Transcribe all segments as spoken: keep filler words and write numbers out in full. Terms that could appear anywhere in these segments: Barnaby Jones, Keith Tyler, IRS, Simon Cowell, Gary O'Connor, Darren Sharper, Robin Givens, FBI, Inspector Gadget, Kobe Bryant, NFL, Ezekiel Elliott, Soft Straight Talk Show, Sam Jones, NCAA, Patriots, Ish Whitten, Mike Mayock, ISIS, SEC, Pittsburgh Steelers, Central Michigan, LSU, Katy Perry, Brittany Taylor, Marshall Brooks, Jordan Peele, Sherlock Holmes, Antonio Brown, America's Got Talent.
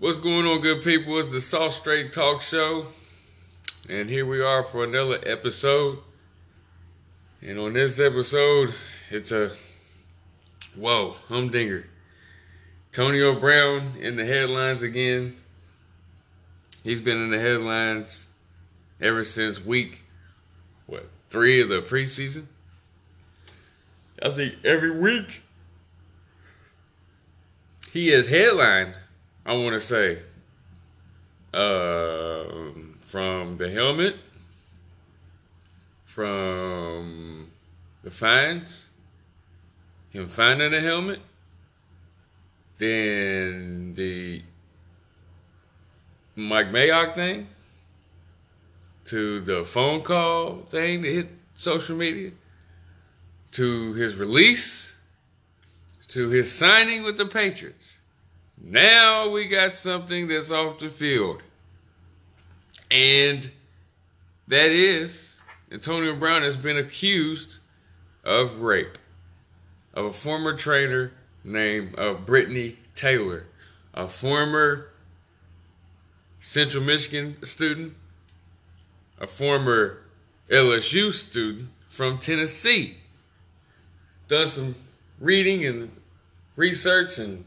What's going on, good people? It's the Soft Straight Talk Show, and here we are for another episode. And on this episode, it's a, whoa, humdinger. Antonio Brown in the headlines again. He's been in the headlines ever since week, what, three of the preseason? I think every week he is headlined. I want to say, uh, from the helmet, from the fines, him finding the helmet, then the Mike Mayock thing, to the phone call thing that hit social media, to his release, to his signing with the Patriots. Now we got something that's off the field. And that is, Antonio Brown has been accused of rape of a former trainer named uh, Brittany Taylor, a former Central Michigan student, a former L S U student from Tennessee. Done some reading and research and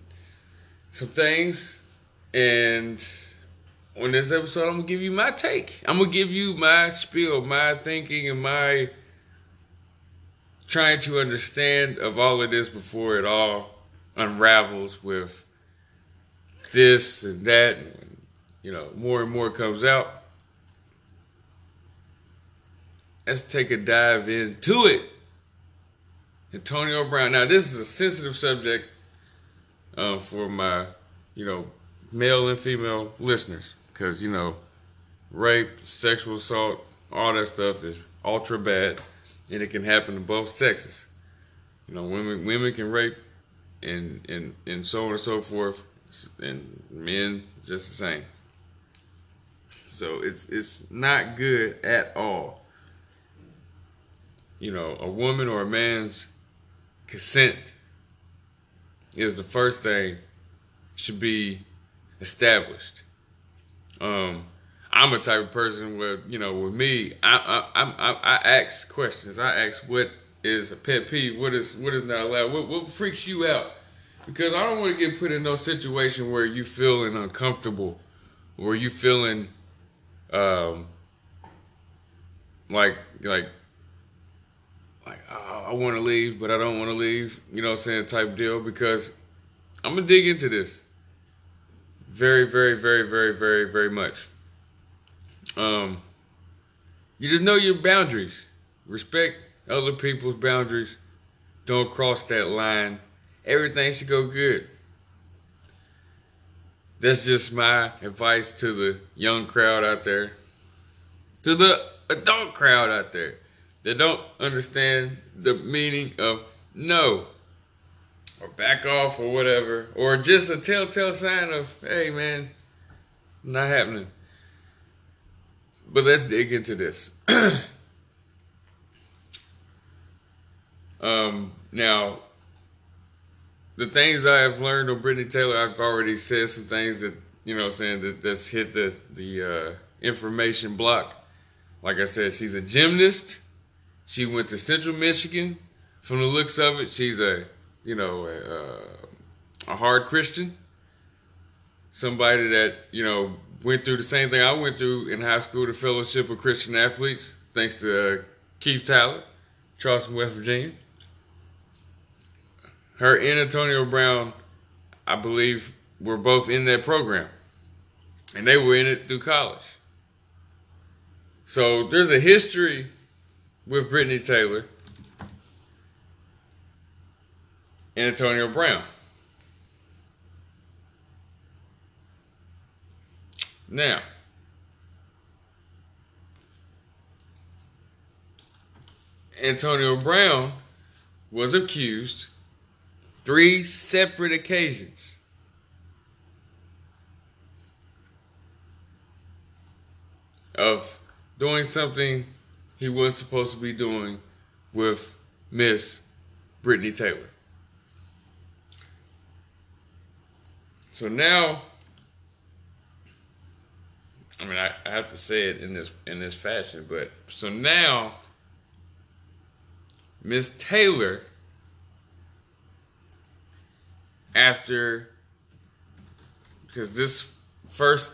some things, and on this episode, I'm going to give you my take. I'm going to give you my spiel, my thinking, and my trying to understand of all of this before it all unravels with this and that, and, you know, more and more comes out. Let's take a dive into it. Antonio Brown. Now, this is a sensitive subject. Uh, for my, you know, male and female listeners. Because, you know, rape, sexual assault, all that stuff is ultra bad. And it can happen to both sexes. You know, women women can rape and, and, and so on and so forth. And men, just the same. So it's it's not good at all. You know, a woman or a man's consent is the first thing should be established. Um, I'm a type of person where, you know, with me, I I I, I ask questions. I ask what is a pet peeve, what is what is not allowed, what, what freaks you out, because I don't want to get put in no situation where you feeling uncomfortable, where you feeling um like like. Like, oh, I want to leave, but I don't want to leave, you know what I'm saying, type deal, because I'm going to dig into this very, very, very, very, very, very much. Um, you just know your boundaries. Respect other people's boundaries. Don't cross that line. Everything should go good. That's just my advice to the young crowd out there, to the adult crowd out there. They don't understand the meaning of no, or back off, or whatever, or just a telltale sign of, hey, man, not happening. But let's dig into this. um, now, the things I have learned on Brittany Taylor, I've already said some things that, you know what I'm saying, that, that's hit the, the uh, information block. Like I said, she's a gymnast. She went to Central Michigan. From the looks of it, she's a, you know, a, a hard Christian. Somebody that, you know, went through the same thing I went through in high school, the Fellowship of Christian Athletes, thanks to uh, Keith Tyler, Charleston, West Virginia. Her and Antonio Brown, I believe, were both in that program. And they were in it through college. So there's a history with Brittany Taylor and Antonio Brown. Now, Antonio Brown was accused three separate occasions of doing something he wasn't supposed to be doing with Miss Brittany Taylor. So now I mean, I, I have to say it in this in this fashion, but so now Miss Taylor, after, because this first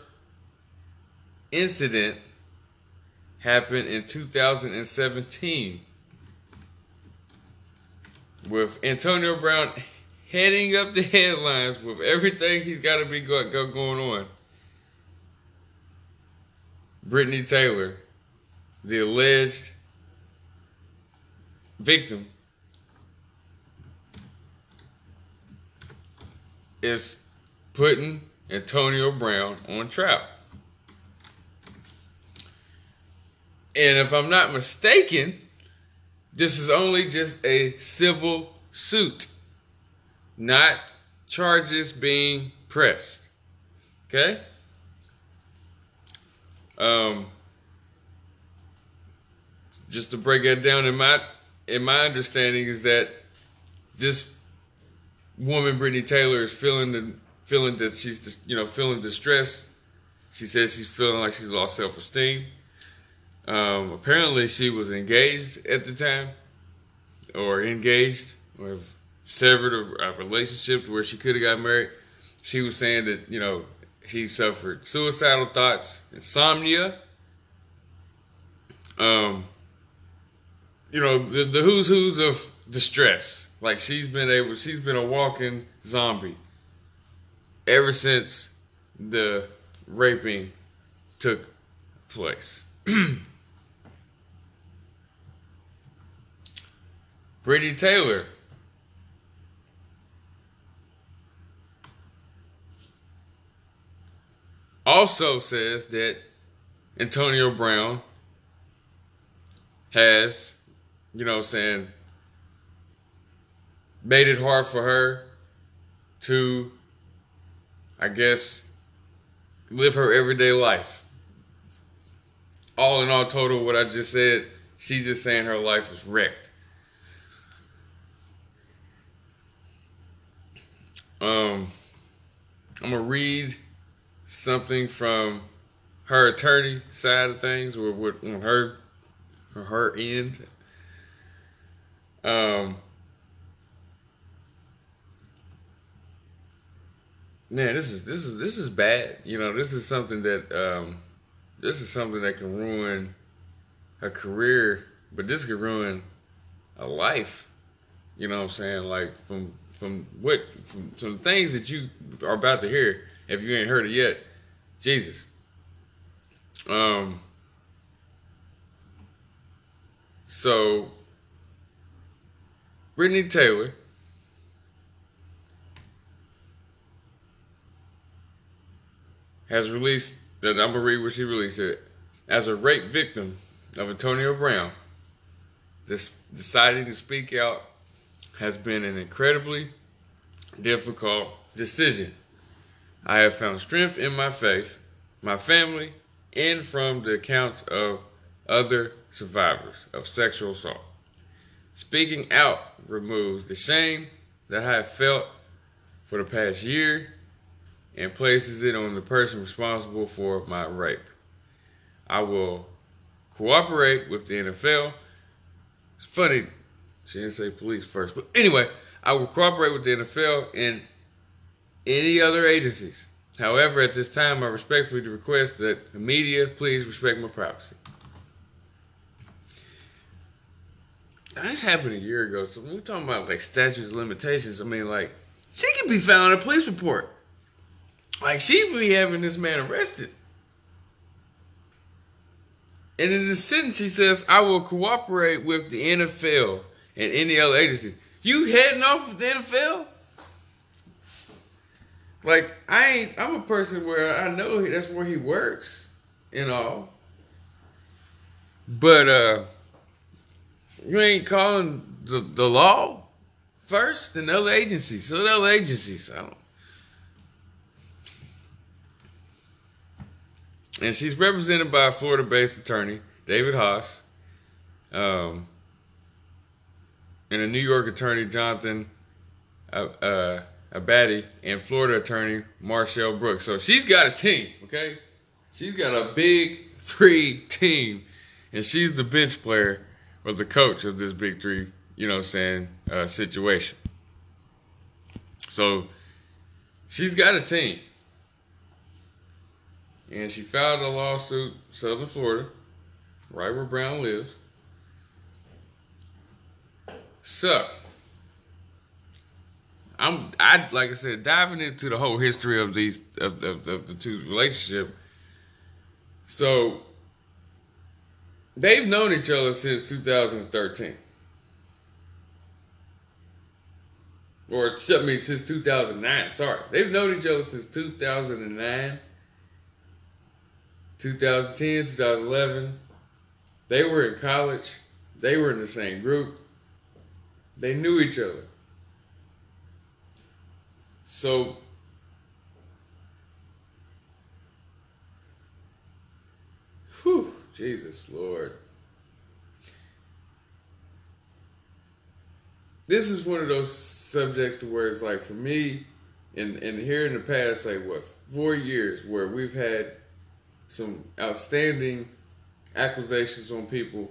incident happened in two thousand seventeen with Antonio Brown heading up the headlines with everything he's got to be go, go, going on. Brittany Taylor, the alleged victim, is putting Antonio Brown on trial. And if I'm not mistaken, this is only just a civil suit, not charges being pressed. Okay? Um, just to break that down, in my in my understanding is that this woman, Brittany Taylor, is feeling the feeling that she's you know feeling distressed. She says she's feeling like she's lost self-esteem. Um, apparently, she was engaged at the time, or engaged, or severed a, a relationship where she could have got married. She was saying that you know. She suffered suicidal thoughts, insomnia. Um, you know, the, the who's who's of distress. Like she's been able, she's been a walking zombie ever since the raping took place. Brittany Taylor also says that Antonio Brown has, you know, saying, made it hard for her to, I guess, live her everyday life. All in all, total, what I just said, she's just saying her life is wrecked. Um, I'm gonna read something from her attorney side of things, or with on her, or her end. Um, man, this is this is this is bad. You know, this is something that um, this is something that can ruin a career, but this could ruin a life. You know what I'm saying? Like from from what from some things that you are about to hear. If you ain't heard it yet, Jesus. Um, so, Brittany Taylor has released, I'm going to read what she released it, as a rape victim of Antonio Brown, this deciding to speak out has been an incredibly difficult decision. I have found strength in my faith, my family, and from the accounts of other survivors of sexual assault. Speaking out removes the shame that I have felt for the past year and places it on the person responsible for my rape. I will cooperate with the N F L. It's funny, she didn't say police first, but anyway, I will cooperate with the N F L and any other agencies. However, at this time, I respectfully request that the media please respect my privacy. Now, this happened a year ago, so when we're talking about like statutes of limitations, I mean, like, she could be found in a police report. Like, she would be having this man arrested. And in the sentence, she says, I will cooperate with the N F L and any other agencies. You heading off with the N F L? Like, I ain't, I'm a person where I know that's where he works and all. But, uh, you ain't calling the, the law first and other agencies. So, the other agencies, I don't. And she's represented by a Florida-based attorney, David Haas, um, and a New York attorney, Jonathan uh, uh Abadi, and Florida attorney Marshall Brooks. So she's got a team, okay? She's got a big three team, and she's the bench player or the coach of this big three, you know what I'm saying, uh, situation. So she's got a team. And she filed a lawsuit in Southern Florida, right where Brown lives. So, I'm I like I said, diving into the whole history of these of, of, of the two's relationship. So, they've known each other since two thousand thirteen, or except me since two thousand nine. Sorry, they've known each other since two thousand nine. two thousand ten, two thousand eleven, they were in college, they were in the same group, they knew each other. So, whew, Jesus Lord. This is one of those subjects to where it's like for me, and, and here in the past, like what, four years where we've had some outstanding accusations on people.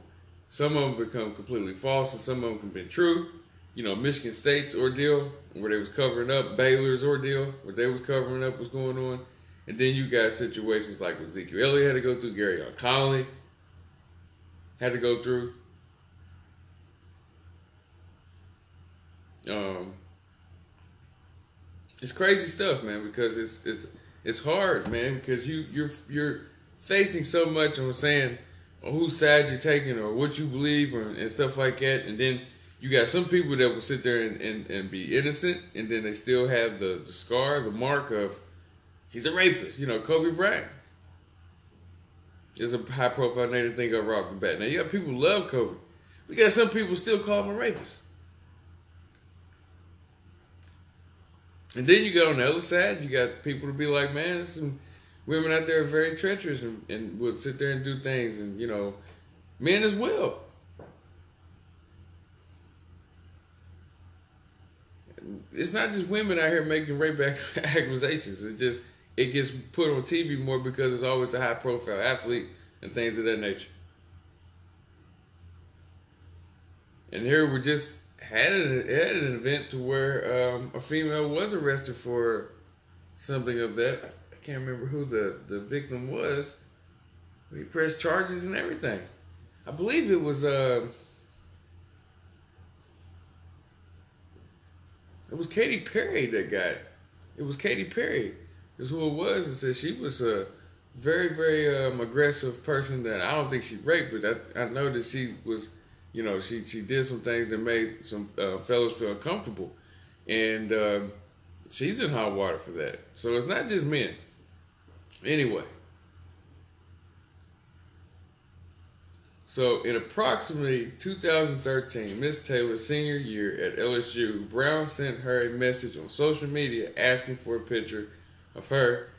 Some of them become completely false and some of them can be true. You know, Michigan State's ordeal where they was covering up, Baylor's ordeal where they was covering up what's going on. And then you got situations like Ezekiel Elliott had to go through, Gary O'Connor had to go through. Um, it's crazy stuff, man, because it's it's it's hard, man, because you you're you're facing so much on saying whose side you're taking or what you believe or, and stuff like that. And then you got some people that will sit there and, and, and be innocent, and then they still have the, the scar, the mark of he's a rapist. You know, Kobe Bryant is a high-profile name to think of off the bat. Now, you got people who love Kobe. We got some people still call him a rapist. And then you got on the other side, you got people to be like, man, there's some women out there are very treacherous and, and will sit there and do things, and, you know, men as well. It's not just women out here making rape accusations. It's just, it gets put on T V more because it's always a high-profile athlete and things of that nature. And here we just had an, had an event to where um, a female was arrested for something of that. I can't remember who the, the victim was. We pressed charges and everything. I believe it was uh, it was Katy Perry that got it. It was Katy Perry is who it was. It said she was a very, very um, aggressive person that I don't think she raped, but I, I know that she was. You know, she, she did some things that made some uh, fellas feel uncomfortable. And uh, she's in hot water for that. So it's not just men. Anyway. So in approximately twenty thirteen, Miss Taylor's senior year at L S U, Brown sent her a message on social media asking for a picture of her.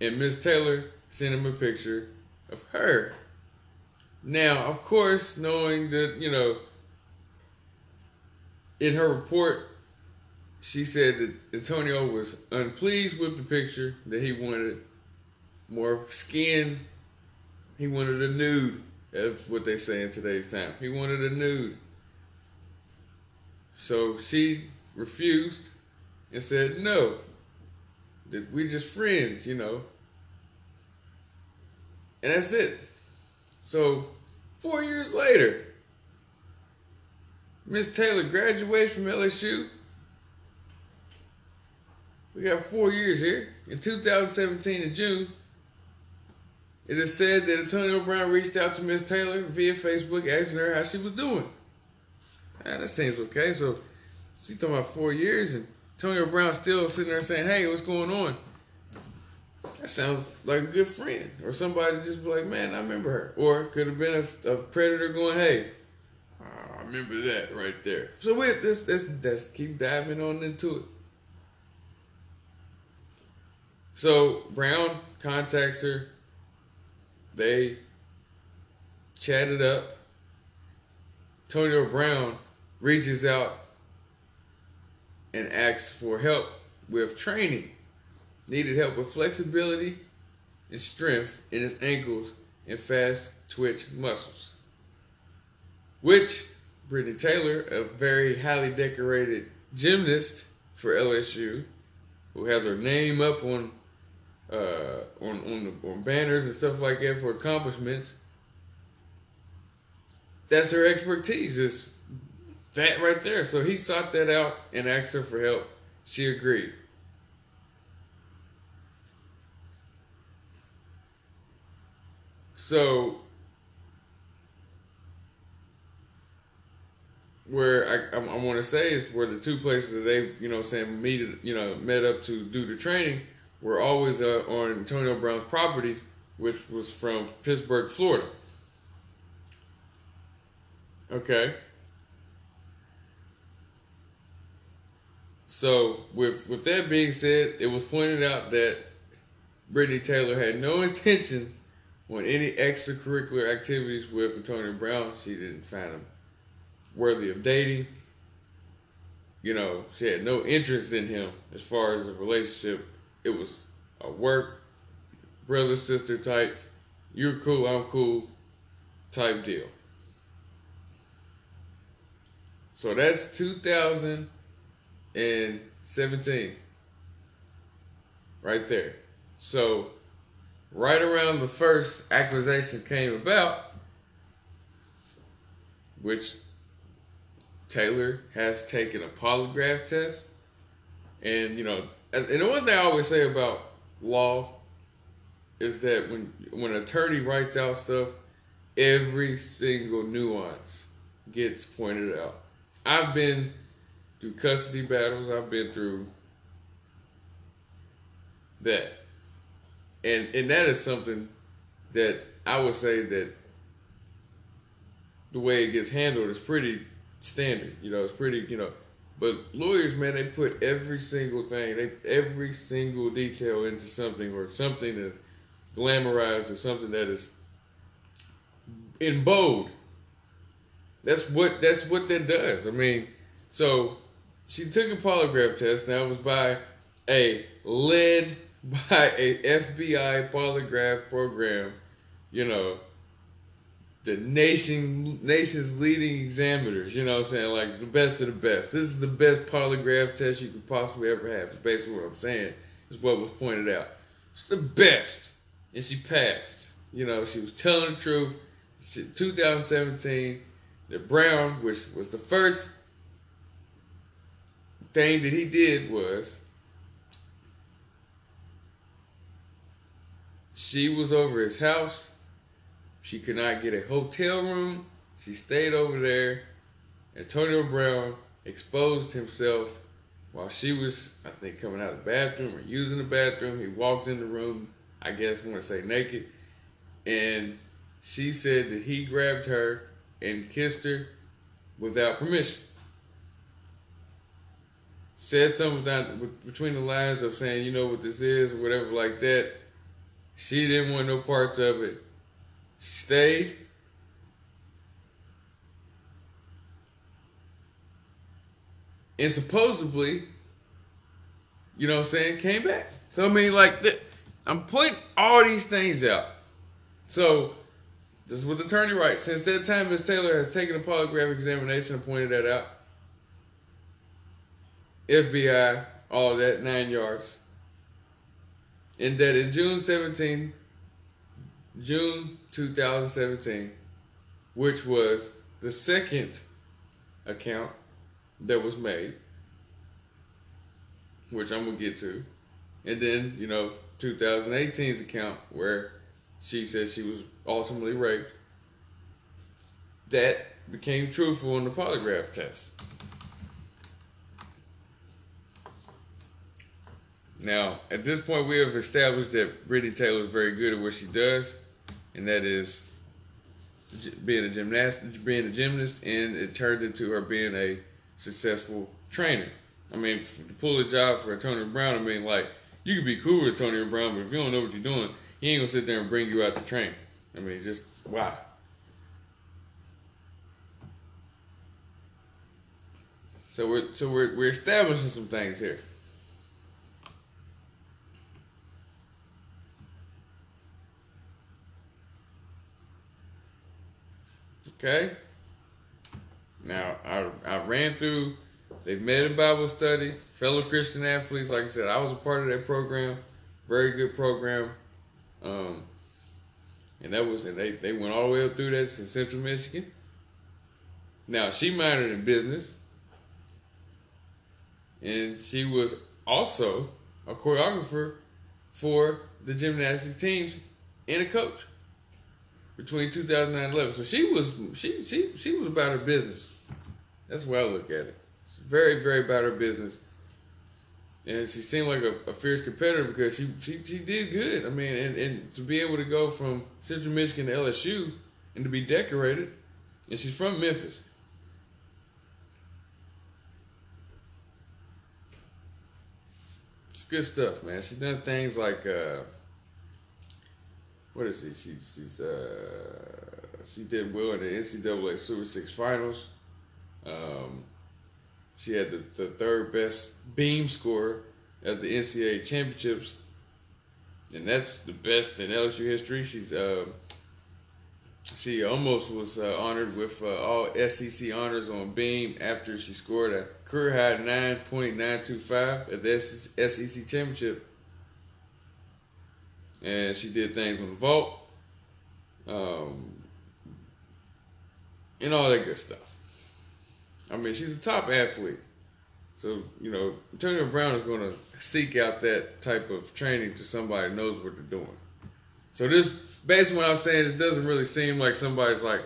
And Miss Taylor sent him a picture of her. Now, of course, knowing that, you know, in her report, she said that Antonio was unpleased with the picture, that he wanted more skin. He wanted a nude. That's what they say in today's time. He wanted a nude. So she refused and said, no, that we're just friends, you know. And that's it. So, four years later, Miss Taylor graduates from L S U. We got four years here. In two thousand seventeen, in June, it is said that Antonio Brown reached out to Miss Taylor via Facebook asking her how she was doing. Ah, that seems okay. So, she's talking about four years, and Antonio Brown's still sitting there saying, hey, what's going on? That sounds like a good friend. Or somebody just be like, man, I remember her. Or it could have been a, a predator going, hey, I remember that right there. So wait, let's, let's, let's keep diving on into it. So Brown contacts her. They chatted up. Antonio Brown reaches out and asks for help with training. Needed help with flexibility and strength in his ankles and fast twitch muscles, which Brittany Taylor, a very highly decorated gymnast for L S U, who has her name up on uh, on on, the, on banners and stuff like that for accomplishments, that's her expertise, is that right there. So he sought that out and asked her for help. She agreed. So where I, I, I want to say is where the two places that they, you know, saying meet, you know, met up to do the training were always uh, on Antonio Brown's properties, which was from Pittsburgh, Florida. Okay. So with with that being said, it was pointed out that Brittany Taylor had no intentions on any extracurricular activities with Antonio Brown. She didn't find him worthy of dating. You know, she had no interest in him as far as a relationship. It was a work, brother, sister type, you're cool, I'm cool type deal. So that's two thousand seventeen right there. So right around the first accusation came about, which Taylor has taken a polygraph test. And, you know, and the one thing I always say about law is that when, when an attorney writes out stuff, every single nuance gets pointed out. I've been through custody battles. I've been through that. And and that is something that I would say that the way it gets handled is pretty standard. You know, it's pretty, you know. But lawyers, man, they put every single thing, they every single detail into something, or something that's glamorized, or something that is in bold. That's what that's what that does. I mean, so she took a polygraph test. Now it was by a led by a F B I polygraph program, you know, the nation nation's leading examiners, you know what I'm saying, like the best of the best. This is the best polygraph test you could possibly ever have. It's basically what I'm saying, is what was pointed out. It's the best. And she passed. You know, she was telling the truth. She, twenty seventeen, the Brown, which was the first thing that he did, was she was over his house. She could not get a hotel room. She stayed over there. Antonio Brown exposed himself while she was, I think, coming out of the bathroom or using the bathroom. He walked in the room, I guess I want to say naked, and she said that he grabbed her and kissed her without permission. Said something down between the lines of saying, you know what this is, or whatever like that. She didn't want no parts of it. She stayed. And supposedly, you know what I'm saying, came back. So I mean, like, th- I'm putting all these things out. So this is what the attorney writes. Since that time, Miz Taylor has taken a polygraph examination and pointed that out. F B I, all that, nine yards. And that in June seventeenth, June twenty seventeen, which was the second account that was made, which I'm going to get to, and then, you know, twenty eighteen's account where she said she was ultimately raped, that became truthful in the polygraph test. Now, at this point, we have established that Brittany Taylor is very good at what she does, and that is being a gymnast, being a gymnast, and it turned into her being a successful trainer. I mean, to pull a job for Antonio Brown, I mean, like, you could be cool with Antonio Brown, but if you don't know what you're doing, he ain't gonna sit there and bring you out to train. I mean, just wow. So we're so we're we're establishing some things here. Okay? Now, I I ran through, they've met in Bible study, fellow Christian athletes. Like I said, I was a part of that program. Very good program. Um, and that was, and they, they went all the way up through that in Central Michigan. Now, she minored in business. And she was also a choreographer for the gymnastics teams and a coach between two thousand nine and eleven. So she was she she she was about her business. That's the way I look at it. She's very, very about her business. And she seemed like a, a fierce competitor because she, she, she did good. I mean, and, and to be able to go from Central Michigan to L S U and to be decorated, and she's from Memphis. It's good stuff, man. She's done things like, uh, what is it? She, she's, uh, she did well in the N C double A Super Six Finals. Um, she had the, the third best beam score at the N C double A championships, and that's the best in L S U history. She's uh, she almost was uh, honored with uh, all S E C honors on beam after she scored a career high nine point nine two five at the S E C championship, and she did things on the vault, um, and all that good stuff. I mean, she's a top athlete. So, you know, Antonio Brown is going to seek out that type of training to somebody who knows what they're doing. So this, based on what I'm saying, this doesn't really seem like somebody's like,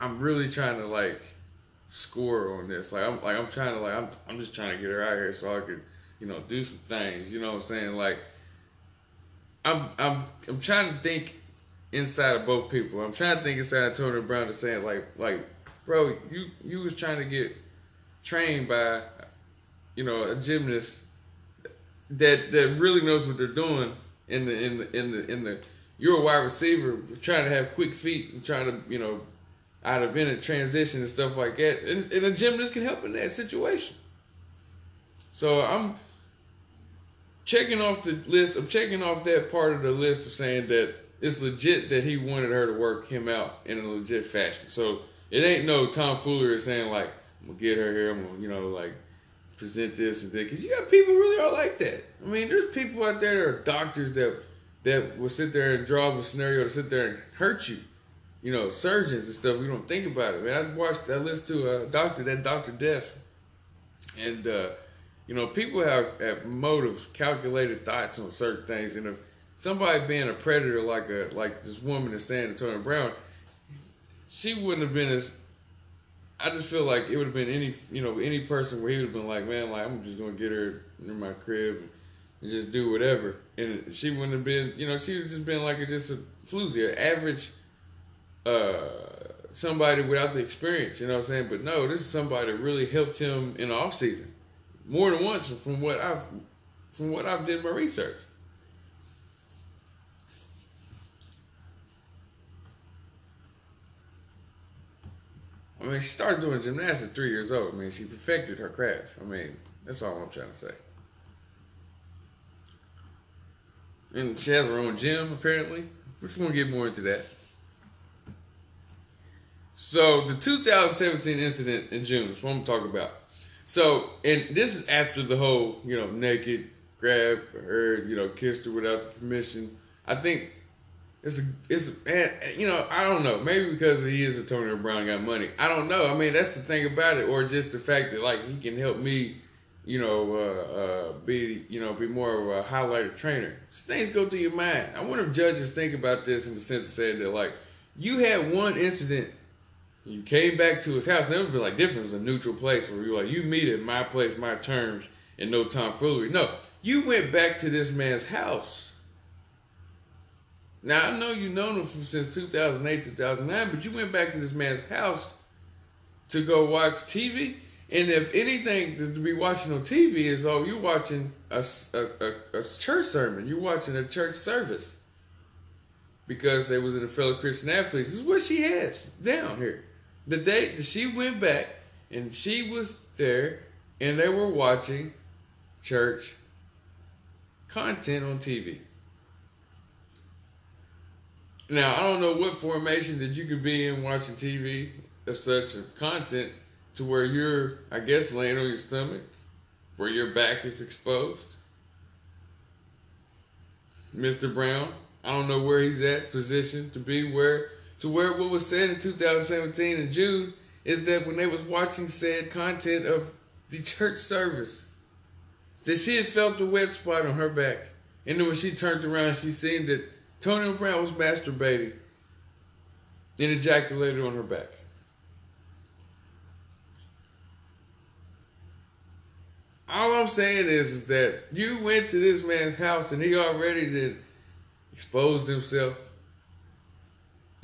I'm really trying to, like, score on this. Like, I'm like I'm trying to, like, I'm, I'm just trying to get her out here so I could, you know, do some things. You know what I'm saying? Like, I'm, I'm, I'm trying to think inside of both people. I'm trying to think inside Antonio Brown to say, like, like, bro, you, you was trying to get trained by, you know, a gymnast that that really knows what they're doing in the in the in the in the you're a wide receiver trying to have quick feet and trying to, you know, out of in a transition and stuff like that. And, and a gymnast can help in that situation. So I'm checking off the list, I'm checking off that part of the list of saying that it's legit that he wanted her to work him out in a legit fashion. So it ain't no tomfoolery saying, like, I'm going to get her here, I'm going to, you know, like, present this and that. Because you got people who really are like that. I mean, there's people out there that are doctors that that will sit there and draw up a scenario to sit there and hurt you. You know, surgeons and stuff, we don't think about it. Man, I watched, I listened to a doctor, that Doctor Death. And, uh, you know, people have, have motives, calculated thoughts on certain things. And if somebody being a predator like a like this woman is saying, Antonio Brown, she wouldn't have been as, I just feel like it would have been any, you know, any person where he would have been like, man, like, I'm just going to get her in my crib and, and just do whatever. And she wouldn't have been, you know, she would have just been like a, just a floozy, an average, uh, somebody without the experience, you know what I'm saying? But no, this is somebody that really helped him in the off season more than once from what I've, from what I've did my research. I mean, she started doing gymnastics three years old. I mean, she perfected her craft. I mean, that's all I'm trying to say. And she has her own gym, apparently. We're just going to get more into that. So, the two thousand seventeen incident in June is what I'm talking about. So, and this is after the whole, you know, naked, grabbed her, you know, kissed her without permission. I think... It's a, it's a, you know, I don't know. Maybe because he is Antonio Brown, got money. I don't know. I mean, that's the thing about it, or just the fact that like he can help me, you know, uh, uh, be, you know, be more of a highlighter trainer. Things go through your mind. I wonder if judges think about this in the sense of saying that like you had one incident, you came back to his house, and it would be like different. It was a neutral place where you like you meet at my place, my terms, and no tomfoolery. No, you went back to this man's house. Now, I know you've known him from since two thousand eight, two thousand nine, but you went back to this man's house to go watch T V. And if anything to be watching on T V is, oh, you're watching a, a, a, a church sermon. You're watching a church service because they was in a fellow Christian athletes. This is what she has down here. The day that she went back and she was there and they were watching church content on T V. Now, I don't know what formation that you could be in watching T V of such content to where you're, I guess, laying on your stomach, where your back is exposed. Mister Brown, I don't know where he's at, position to be where, to where what was said in two thousand seventeen in June is that when they was watching said content of the church service, that she had felt the wet spot on her back. And then when she turned around, she seen that Antonio Brown was masturbating and ejaculated on her back. All I'm saying is, is that you went to this man's house and he already did exposed himself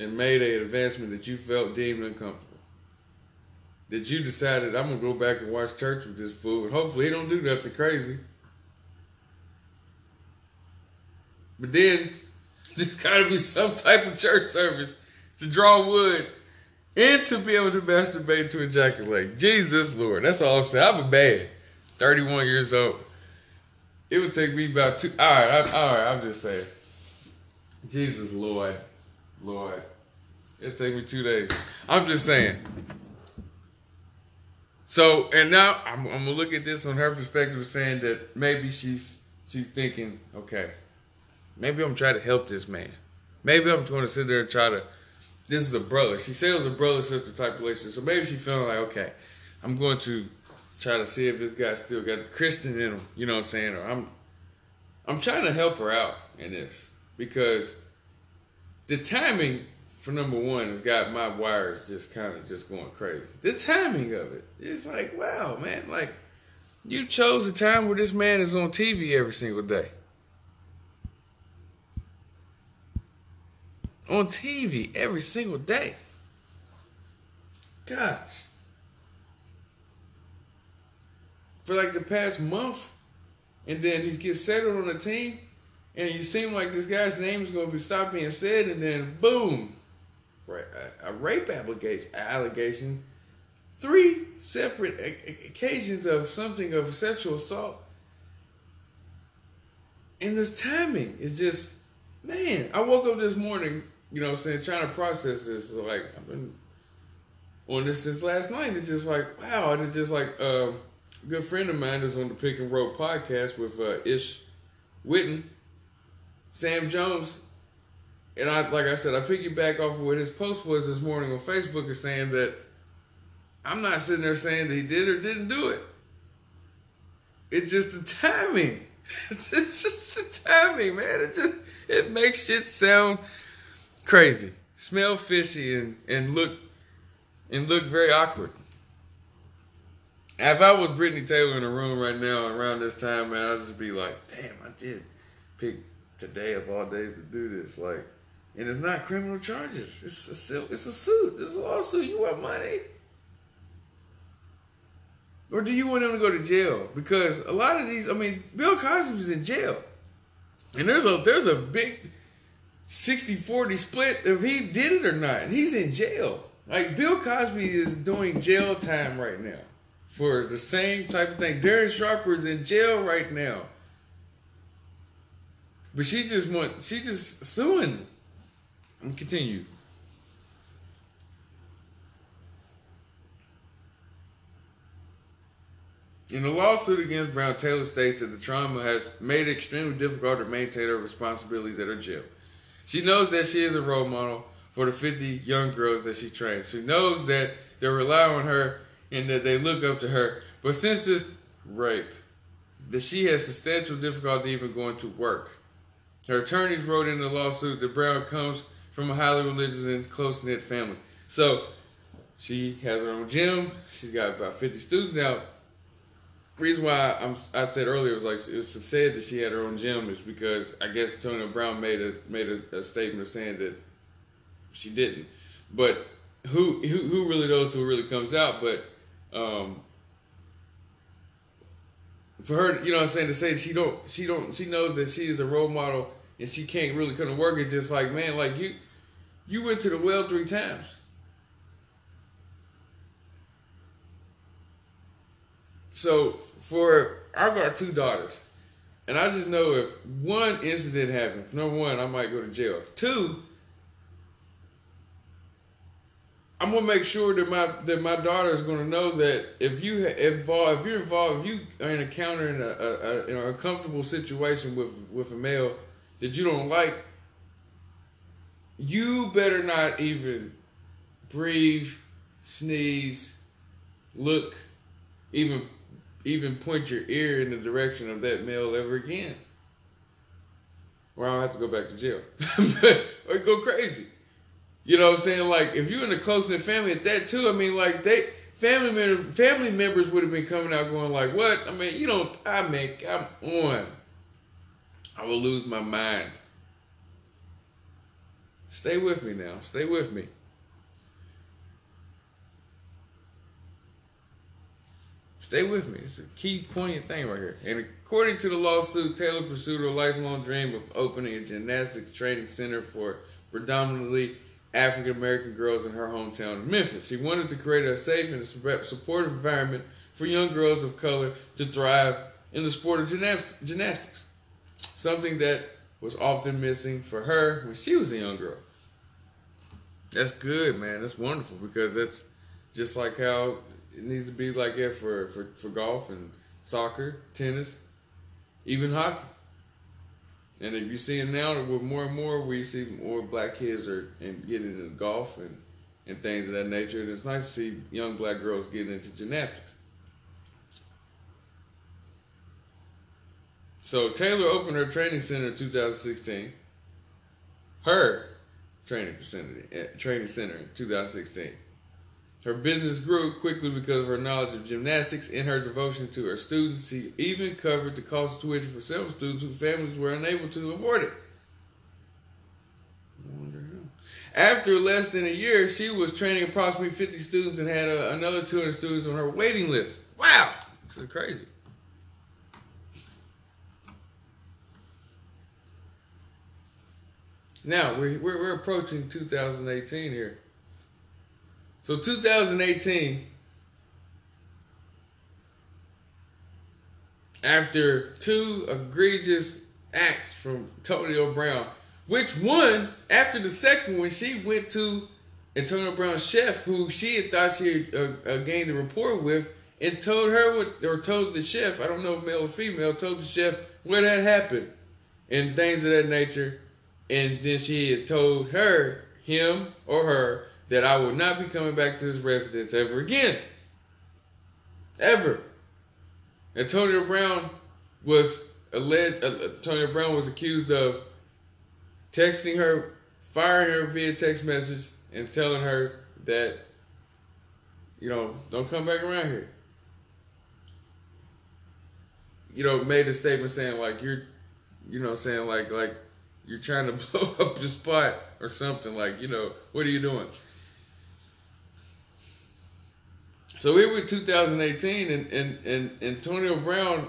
and made an advancement that you felt deemed uncomfortable. That you decided, I'm going to go back and watch church with this fool and hopefully he don't do nothing crazy. But then, there's got to be some type of church service to draw wood and to be able to masturbate to ejaculate. Jesus, Lord. That's all I'm saying. I'm a man, thirty-one years old. It would take me about two. All right, I, all right. I'm just saying. Jesus, Lord. Lord. It'd take me two days. I'm just saying. So, and now I'm, I'm going to look at this on her perspective saying that maybe she's she's thinking, okay. Maybe I'm trying to help this man. Maybe I'm going to sit there and try to... This is a brother. She said it was a brother-sister type relationship. So maybe she feeling like, okay, I'm going to try to see if this guy still got the Christian in him. You know what I'm saying? Or I'm I'm trying to help her out in this. Because the timing, for number one, has got my wires just kind of just going crazy. The timing of it. It's like, wow, man. Like, you chose a time where this man is on T V every single day. On T V every single day. Gosh. For like the past month. And then he gets settled on a team. And you seem like this guy's name is going to be stopped being said. And then boom. A rape allegation. Three separate occasions of something of sexual assault. And this timing is just... Man, I woke up this morning, you know what I'm saying, trying to process this. So like, I've been on this since last night. It's just like, wow. And it's just like, um, a good friend of mine is on the Pick and Roll podcast with uh, Ish Whitten, Sam Jones. And I, like I said, I piggyback off of what his post was this morning on Facebook is saying that I'm not sitting there saying that he did or didn't do it. It's just the timing. It's just the timing, man. It just it makes shit sound crazy, smell fishy, and, and look and look very awkward. If I was Brittany Taylor in the room right now around this time, man, I'd just be like, "Damn, I did pick today of all days to do this." Like, and it's not criminal charges. It's a it's a suit. It's a lawsuit. You want money? Or do you want him to go to jail? Because a lot of these, I mean, Bill Cosby was in jail. And there's a there's a big sixty forty split if he did it or not. And he's in jail. Like, Bill Cosby is doing jail time right now for the same type of thing. Darren Sharper is in jail right now. But she just want, she just suing. I'm going to continue. In the lawsuit against Brown, Taylor states that the trauma has made it extremely difficult to maintain her responsibilities at her gym. She knows that she is a role model for the fifty young girls that she trains. She knows that they rely on her and that they look up to her. But since this rape, that she has substantial difficulty even going to work. Her attorneys wrote in the lawsuit that Brown comes from a highly religious and close-knit family. So she has her own gym. She's got about fifty students now. Reason why I'm, I said earlier was like it was said that she had her own gym is because I guess Antonio Brown made a made a, a statement saying that she didn't, but who who, who really knows who really comes out? But um, for her, you know, what I'm saying to say she don't she don't she knows that she is a role model and she can't really come to work. It's just like man, like you you went to the well three times. So, for, I've got two daughters, and I just know if one incident happens, number one, I might go to jail. Two, I'm gonna make sure that my that my daughter is gonna know that if you involve if you're involved if you are encountering a a, a an uncomfortable situation with with a male that you don't like, you better not even breathe, sneeze, look, even even point your ear in the direction of that male ever again. Or I don't have to go back to jail. Or go crazy. You know what I'm saying? Like, if you're in a close-knit family at that, too, I mean, like, they family, member, family members would have been coming out going, like, what? I mean, you don't, I mean, I'm on. I will lose my mind. Stay with me now. Stay with me. Stay with me. It's a key poignant thing right here. And according to the lawsuit, Taylor pursued her lifelong dream of opening a gymnastics training center for predominantly African-American girls in her hometown of Memphis. She wanted to create a safe and supportive environment for young girls of color to thrive in the sport of gymnastics, something that was often missing for her when she was a young girl. That's good, man. That's wonderful, because that's just like how it needs to be like that for, for, for golf and soccer, tennis, even hockey. And if you see it now, with more and more, we see more black kids are and getting into golf and, and things of that nature. And it's nice to see young black girls getting into gymnastics. So Taylor opened her training center in two thousand sixteen. Her training facility, training center in two thousand sixteen. Her business grew quickly because of her knowledge of gymnastics and her devotion to her students. She even covered the cost of tuition for several students whose families were unable to afford it. After less than a year, she was training approximately fifty students and had a, another two hundred students on her waiting list. Wow! This is crazy. Now, we're, we're, we're approaching two thousand eighteen here. So two thousand eighteen, after two egregious acts from Antonio Brown, which one, after the second one, she went to Antonio Brown's chef, who she had thought she had uh, gained a rapport with, and told her, what, or told the chef, I don't know if male or female, told the chef where that happened and things of that nature. And then she had told her, him or her, that I will not be coming back to this residence ever again. Ever. Antonio Brown was alleged. Uh, Antonio Brown was accused of texting her, firing her via text message, and telling her that, you know, don't come back around here. You know, made a statement saying like you're, you know, saying like like you're trying to blow up the spot or something, like, you know, what are you doing? So here we're two thousand eighteen, and, and, and Antonio Brown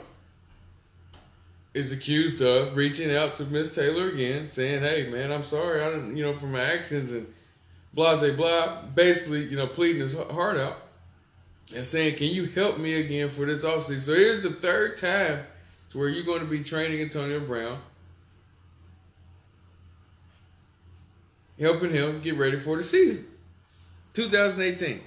is accused of reaching out to Miss Taylor again, saying, hey, man, I'm sorry, I didn't, you know, for my actions, and blah, blah, blah, basically, you know, pleading his heart out and saying, can you help me again for this offseason? So here's the third time to where you're going to be training Antonio Brown, helping him get ready for the season. two thousand eighteen.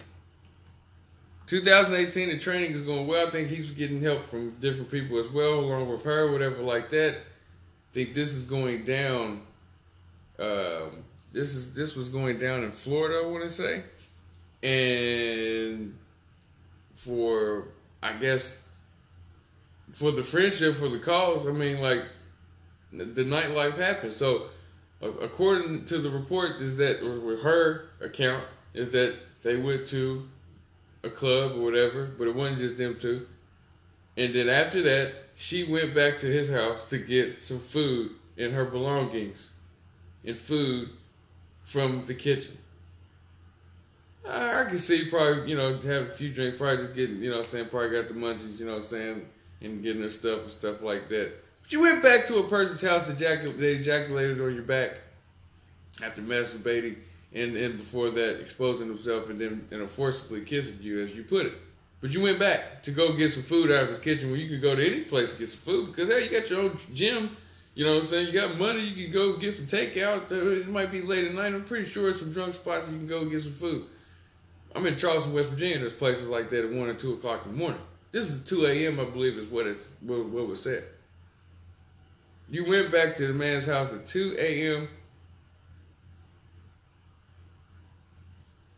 two thousand eighteen, the training is going well. I think he's getting help from different people as well, along with her, whatever like that. I think this is going down. Um, this is this was going down in Florida, I want to say. And for, I guess, for the friendship, for the cause, I mean, like, the nightlife happened. So, according to the report, is that, or with her account, is that they went to a club or whatever, but it wasn't just them two. And then after that, she went back to his house to get some food and her belongings and food from the kitchen. I, I can see probably, you know, having a few drinks, probably just getting, you know what I'm saying, probably got the munchies, you know what I'm saying, and getting her stuff and stuff like that. But you went back to a person's house that ejacul- they ejaculated on your back after masturbating and, and before that exposing himself and then and forcibly kissing you, as you put it. But you went back to go get some food out of his kitchen where you could go to any place and get some food because, hey, you got your own gym, you know what I'm saying? You got money, you can go get some takeout. It might be late at night. I'm pretty sure there's some drunk spots you can go get some food. I'm in Charleston, West Virginia. There's places like that at one or two o'clock in the morning. This is two a.m., I believe, is what it's what, what was said. You went back to the man's house at two a.m.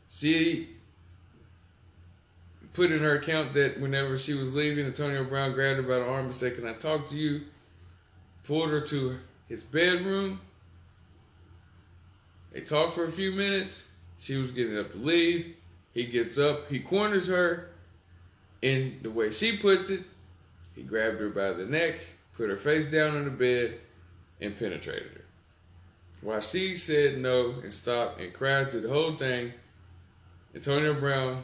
She put in her account that whenever she was leaving, Antonio Brown grabbed her by the arm and said, "Can I talk to you?" Pulled her to his bedroom. They talked for a few minutes. She was getting up to leave. He gets up. He corners her. And the way she puts it, he grabbed her by the neck, put her face down on the bed, and penetrated her. While she said no and stopped and cried through the whole thing, Antonio Brown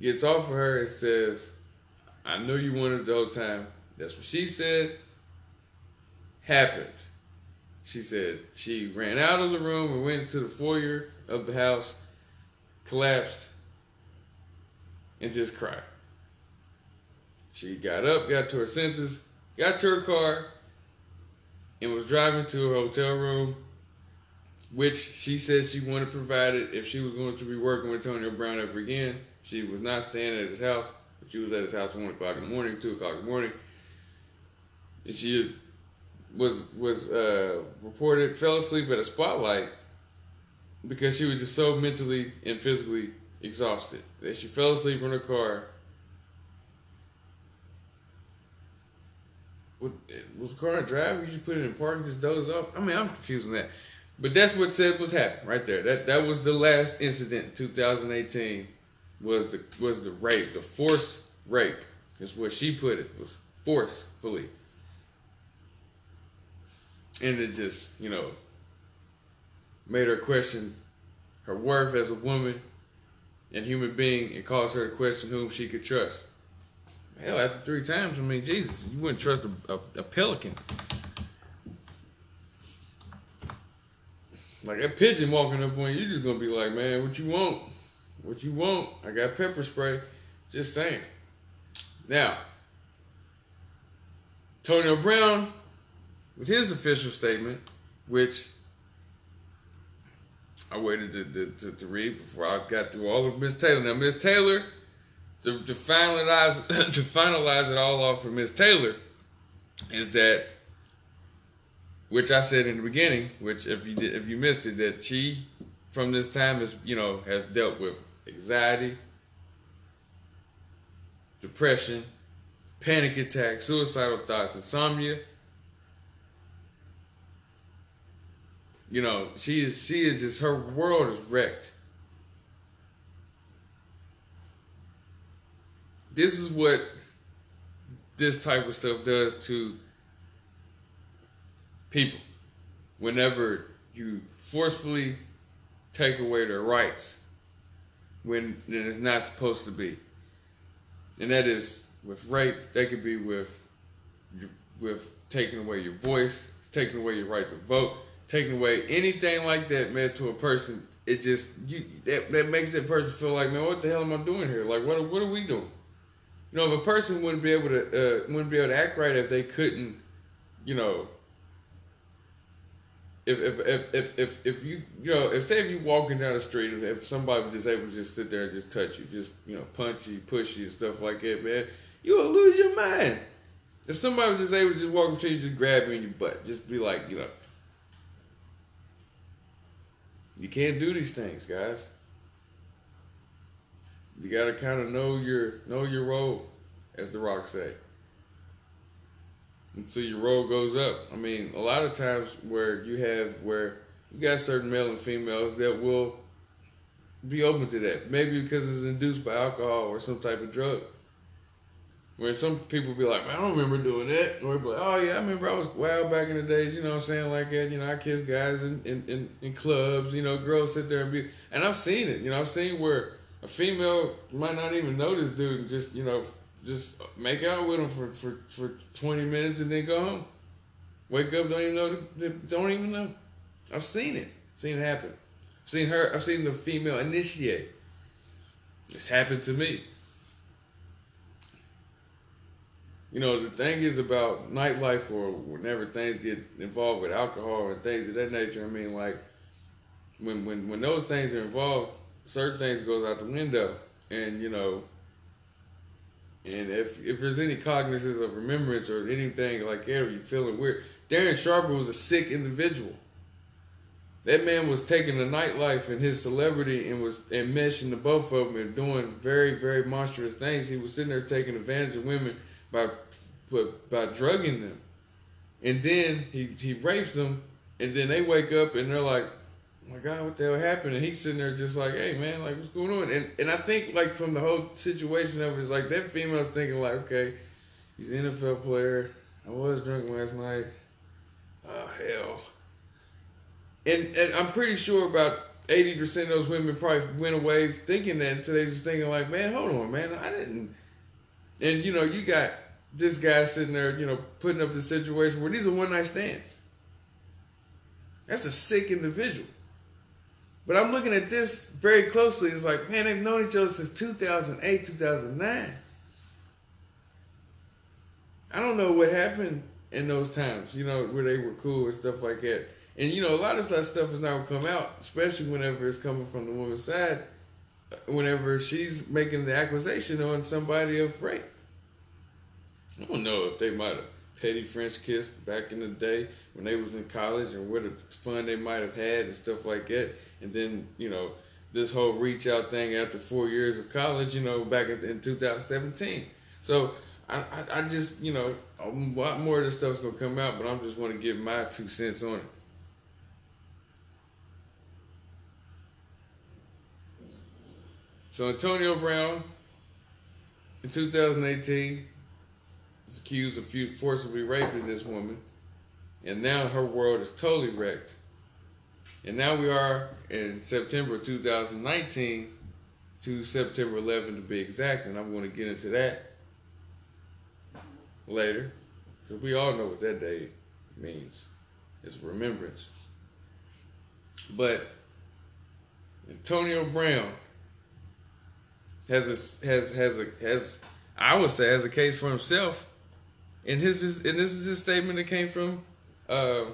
gets off of her and says, "I knew you wanted the whole time." That's what she said happened. She said she ran out of the room and went to the foyer of the house, collapsed, and just cried. She got up, got to her senses, got to her car, and was driving to her hotel room, which she said she wanted provided if she was going to be working with Antonio Brown ever again. She was not staying at his house, but she was at his house one o'clock in the morning, two o'clock in the morning. And she was was uh, reported fell asleep at a spotlight because she was just so mentally and physically exhausted that she fell asleep in her car. Was the car in drive? You just put it in park and just dozed off? I mean, I'm confused on that. But that's what said was happening right there. That that was the last incident in two thousand eighteen. Was the was the rape, the forced rape, is what she put it, was forcefully. And it just, you know, made her question her worth as a woman and human being, and caused her to question whom she could trust. Hell, after three times, I mean, Jesus, you wouldn't trust a, a, a pelican. Like a pigeon walking up on you, you're just gonna be like, "Man, what you want? What you want? I got pepper spray." Just saying. Now, Antonio Brown, with his official statement, which I waited to, to, to, to read before I got through all of Miz Taylor. Now, Miz Taylor, to, to finalize to finalize it all off for Miz Taylor, is that, which I said in the beginning, which if you did, if you missed it, that she, from this time, is, you know, has dealt with anxiety, depression, panic attacks, suicidal thoughts, insomnia. You know, she is she is just, her world is wrecked. This is what this type of stuff does to people. Whenever you forcefully take away their rights when it's not supposed to be, and that is with rape. That could be with with taking away your voice, taking away your right to vote, taking away anything like that, man. To a person, it just you that that makes that person feel like, man, what the hell am I doing here? Like, what what are we doing? You know, if a person wouldn't be able to uh, wouldn't be able to act right if they couldn't, you know. If if, if if if if you you know if say if you walking down the street, if somebody was just able to just sit there and just touch you, just, you know, punch you, push you and stuff like that, man, you will lose your mind. If somebody was just able to just walk up to you, just grab you in your butt, just be like, you know, you can't do these things, guys. You gotta kind of know your know your role, as The Rock say. Until your role goes up. I mean, a lot of times where you have, where you got certain male and females that will be open to that. Maybe because it's induced by alcohol or some type of drug. Where some people be like, "Man, I don't remember doing that." Or be like, "Oh yeah, I remember I was wild back in the days." You know what I'm saying? Like that. You know, I kiss guys in, in, in, in clubs. You know, girls sit there and be. And I've seen it. You know, I've seen where a female might not even know this dude and just, you know, just make out with them for, for, for twenty minutes and then go home. Wake up, don't even know. Don't even know. I've seen it. Seen it happen. I've seen her. I've seen the female initiate. It's happened to me. You know, the thing is about nightlife, or whenever things get involved with alcohol and things of that nature. I mean, like, when when when those things are involved, certain things goes out the window, and you know, and if if there's any cognizance of remembrance or anything like that, or you feeling weird, Darren Sharper was a sick individual. That man was taking the nightlife and his celebrity and was and meshing the both of them and doing very, very monstrous things. He was sitting there taking advantage of women by by drugging them. And then he, he rapes them, and then they wake up and they're like, oh my God, what the hell happened? And he's sitting there just like, hey man, like what's going on? And and I think like from the whole situation of it, it's like that female's thinking like, okay, he's an N F L player. I was drunk last night. Oh hell. And, and I'm pretty sure about eighty percent of those women probably went away thinking that until they just thinking like, man, hold on, man, I didn't. And, you know, you got this guy sitting there, you know, putting up the situation where these are one-night stands. That's a sick individual. But I'm looking at this very closely. It's like, man, they've known each other since two thousand eight, two thousand nine. I don't know what happened in those times, you know, where they were cool and stuff like that. And, you know, a lot of that stuff is not going to come out, especially whenever it's coming from the woman's side, whenever she's making the accusation on somebody of rape. I don't know if they might have petty French kissed back in the day when they was in college and what the fun they might have had and stuff like that. And then, you know, this whole reach out thing after four years of college, you know, back in two thousand seventeen. So I, I, I just, you know, a lot more of this stuff's going to come out, but I just want to give my two cents on it. So Antonio Brown, in two thousand eighteen, is accused of forcibly raping this woman, and now her world is totally wrecked. And now we are in September two thousand nineteen to September eleventh to be exact, and I'm going to get into that later, because we all know what that day means. It's remembrance. But Antonio Brown Has a, has has a has I would say has a case for himself, and his is and this is his statement that came from uh,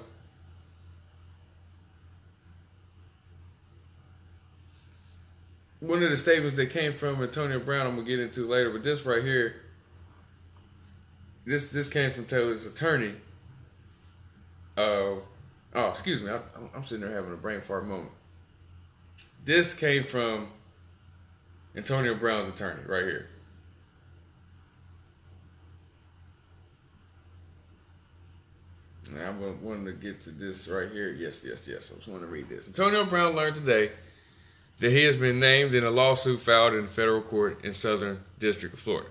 one of the statements that came from Antonio Brown. I'm gonna get into later, but this right here, this this came from Taylor's attorney. Uh, oh, excuse me, I, I'm sitting there having a brain fart moment. This came from Antonio Brown's attorney, right here. And I wanted to get to this right here. Yes, yes, yes. I just want to read this. Antonio Brown learned today that he has been named in a lawsuit filed in federal court in Southern District of Florida.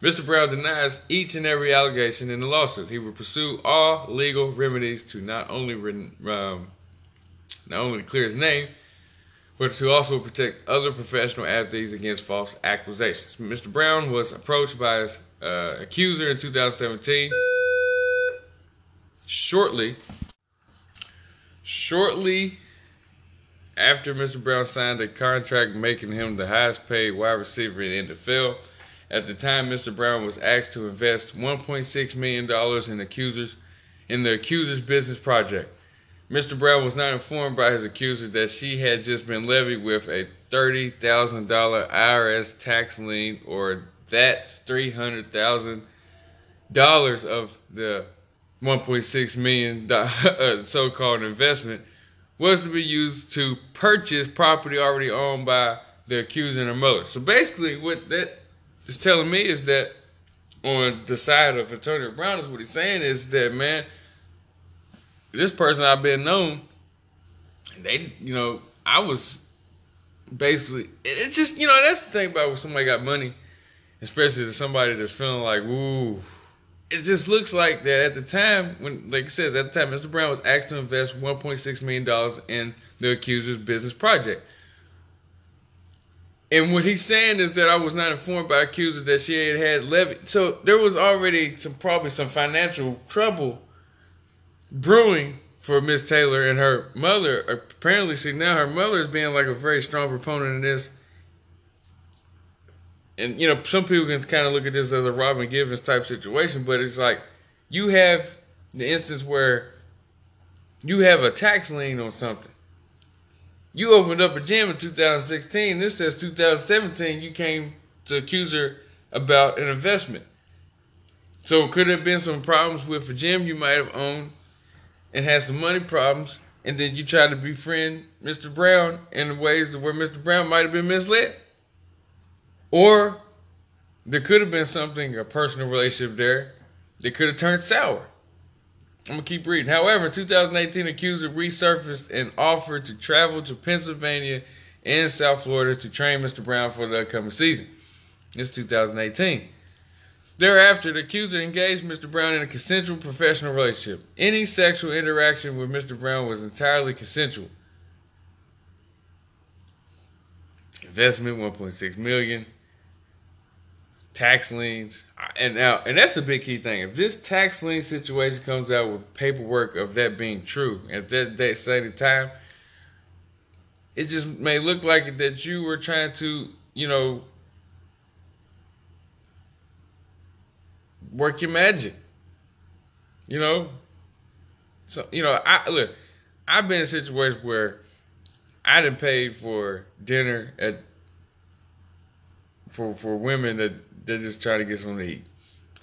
Mister Brown denies each and every allegation in the lawsuit. He will pursue all legal remedies to not only um, not only clear his name, but to also protect other professional athletes against false accusations. Mister Brown was approached by his uh, accuser in two thousand seventeen. Shortly, shortly after Mister Brown signed a contract making him the highest paid wide receiver in the N F L. At the time, Mister Brown was asked to invest one point six million dollars in accusers in the accuser's business project. Mister Brown was not informed by his accuser that she had just been levied with a thirty thousand dollars I R S tax lien, or that's three hundred thousand dollars of the one point six million dollars so-called investment was to be used to purchase property already owned by the accuser and her mother. So basically what that is telling me is that on the side of Antonio Brown is what he's saying is that, man, this person I've been known, they, you know, I was basically, it's just, you know, that's the thing about when somebody got money, especially to somebody that's feeling like, ooh, it just looks like that at the time, when, like it says, at the time, Mister Brown was asked to invest one point six million dollars in the accuser's business project. And what he's saying is that I was not informed by the accuser that she had had levied. So there was already some, probably some financial trouble brewing for Miss Taylor and her mother. Apparently, see, now her mother is being like a very strong proponent of this. And, you know, some people can kind of look at this as a Robin Givens type situation, but it's like you have the instance where you have a tax lien on something. You opened up a gym in two thousand sixteen. This says two thousand seventeen you came to accuse her about an investment. So could there have been some problems with a gym you might have owned and had some money problems, and then you tried to befriend Mister Brown in ways where Mister Brown might have been misled? Or there could have been something, a personal relationship there, that could have turned sour. I'm going to keep reading. However, in two thousand eighteen, accuser resurfaced and offered to travel to Pennsylvania and South Florida to train Mister Brown for the upcoming season. It's two thousand eighteen. Thereafter, the accuser engaged Mister Brown in a consensual professional relationship. Any sexual interaction with Mister Brown was entirely consensual. Investment, one point six million dollars. Tax liens, and now, and that's a big key thing. If this tax lien situation comes out with paperwork of that being true at that, that same time, it just may look like that you were trying to, you know, work your magic. You know, so you know, I look. I've been in situations where I done paid for dinner at for for women that. They're just trying to get something to eat,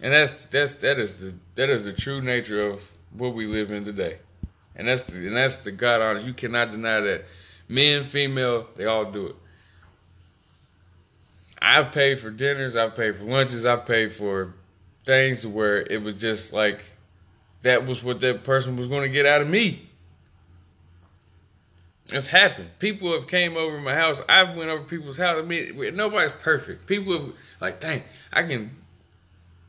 and that's that's that is the that is the true nature of what we live in today, and that's the, and that's the God honest. You cannot deny that. Men, female, they all do it. I've paid for dinners, I've paid for lunches, I've paid for things where it was just like that was what that person was going to get out of me. It's happened. People have came over my house. I've went over people's house. I mean, nobody's perfect. People have, like, dang, I can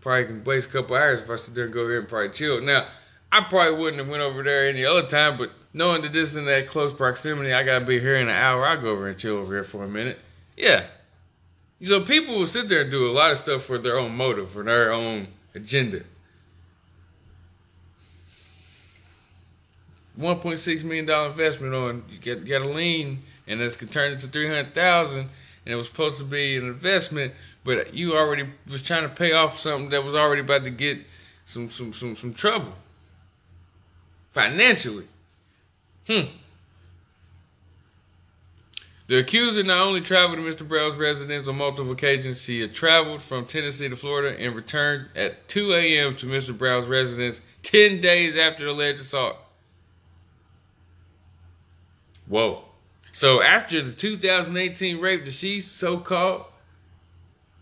probably can waste a couple hours if I sit there and go here and probably chill. Now, I probably wouldn't have went over there any other time, but knowing that this is in that close proximity, I got to be here in an hour. I'll go over and chill over here for a minute. Yeah. So people will sit there and do a lot of stuff for their own motive, for their own agenda. one point six million dollars investment on, you get, you got a lien, and it's turned into three hundred thousand dollars, and it was supposed to be an investment, but you already was trying to pay off something that was already about to get some some some, some trouble financially. Hmm. The accuser not only traveled to Mister Brown's residence on multiple occasions, she had traveled from Tennessee to Florida and returned at two a.m. to Mister Brown's residence ten days after the alleged assault. Whoa. So after the two thousand eighteen rape that she so-called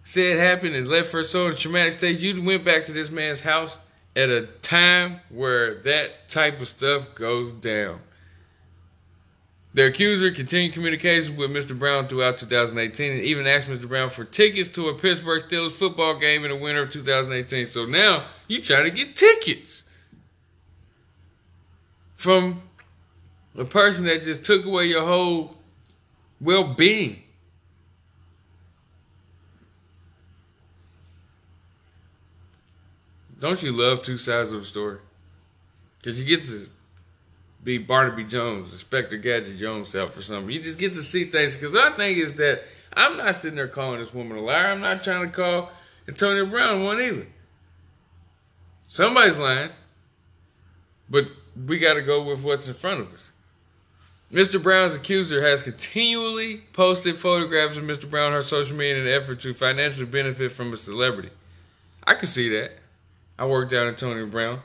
said happened and left her so in a traumatic state, you went back to this man's house at a time where that type of stuff goes down. The accuser continued communications with Mister Brown throughout two thousand eighteen and even asked Mister Brown for tickets to a Pittsburgh Steelers football game in the winter of two thousand eighteen. So now you try to get tickets from a person that just took away your whole well-being. Don't you love two sides of a story? Because you get to be Barnaby Jones, Inspector Gadget Jones self or something. You just get to see things. Because the other thing is that I'm not sitting there calling this woman a liar. I'm not trying to call Antonio Brown one either. Somebody's lying. But we got to go with what's in front of us. Mister Brown's accuser has continually posted photographs of Mister Brown on her social media in an effort to financially benefit from a celebrity. I can see that. I worked out Antonio Brown.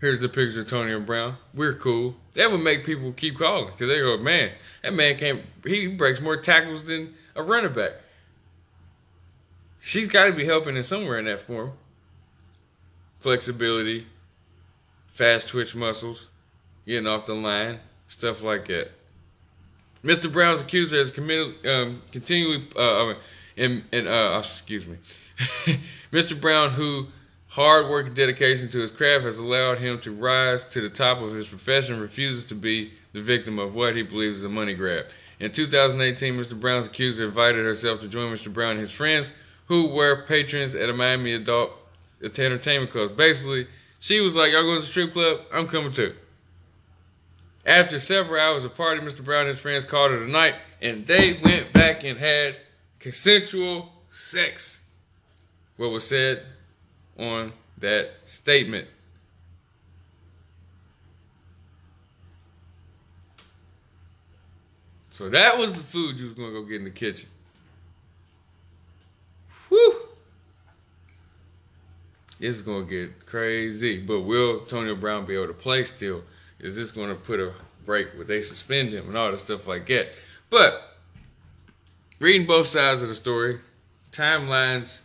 Here's the picture of Antonio Brown. We're cool. That would make people keep calling because they go, man, that man can't, he breaks more tackles than a running back. She's got to be helping in somewhere in that form. Flexibility, fast twitch muscles, getting off the line, stuff like that. Mister Brown's accuser has committed, um, continually, uh, and, and uh, excuse me, Mister Brown, whose hard work and dedication to his craft has allowed him to rise to the top of his profession, refuses to be the victim of what he believes is a money grab. In two thousand eighteen, Mister Brown's accuser invited herself to join Mister Brown and his friends, who were patrons at a Miami adult entertainment club. Basically, she was like, y'all going to the strip club? I'm coming too. After several hours of party, Mister Brown and his friends called it a night, and they went back and had consensual sex. What was said on that statement. So that was the food you was going to go get in the kitchen. Whew. It's going to get crazy. But will Antonio Brown be able to play still? Is this going to put a break where they suspend him and all that stuff like that? But reading both sides of the story, timelines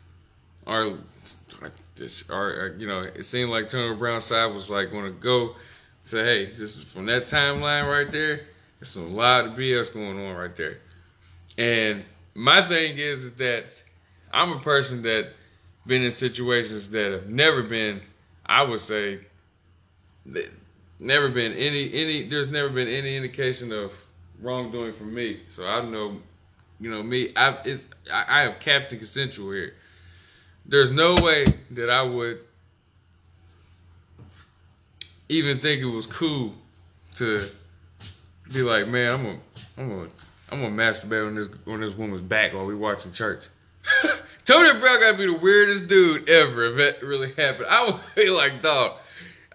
are, are you know, it seemed like Antonio Brown's side was like going to go say, hey, this is from that timeline right there. There's some loud B S going on right there. And my thing is, is that I'm a person that been in situations that have never been, I would say, never been any, any, there's never been any indication of wrongdoing from me. So I know, you know, me, I, it's, I, I have captain consensual here. There's no way that I would even think it was cool to be like, man, I'm gonna, I'm gonna, I'm gonna masturbate on this on this woman's back while we watching church. Tony Brown gotta be the weirdest dude ever if that really happened. I would be like, dog,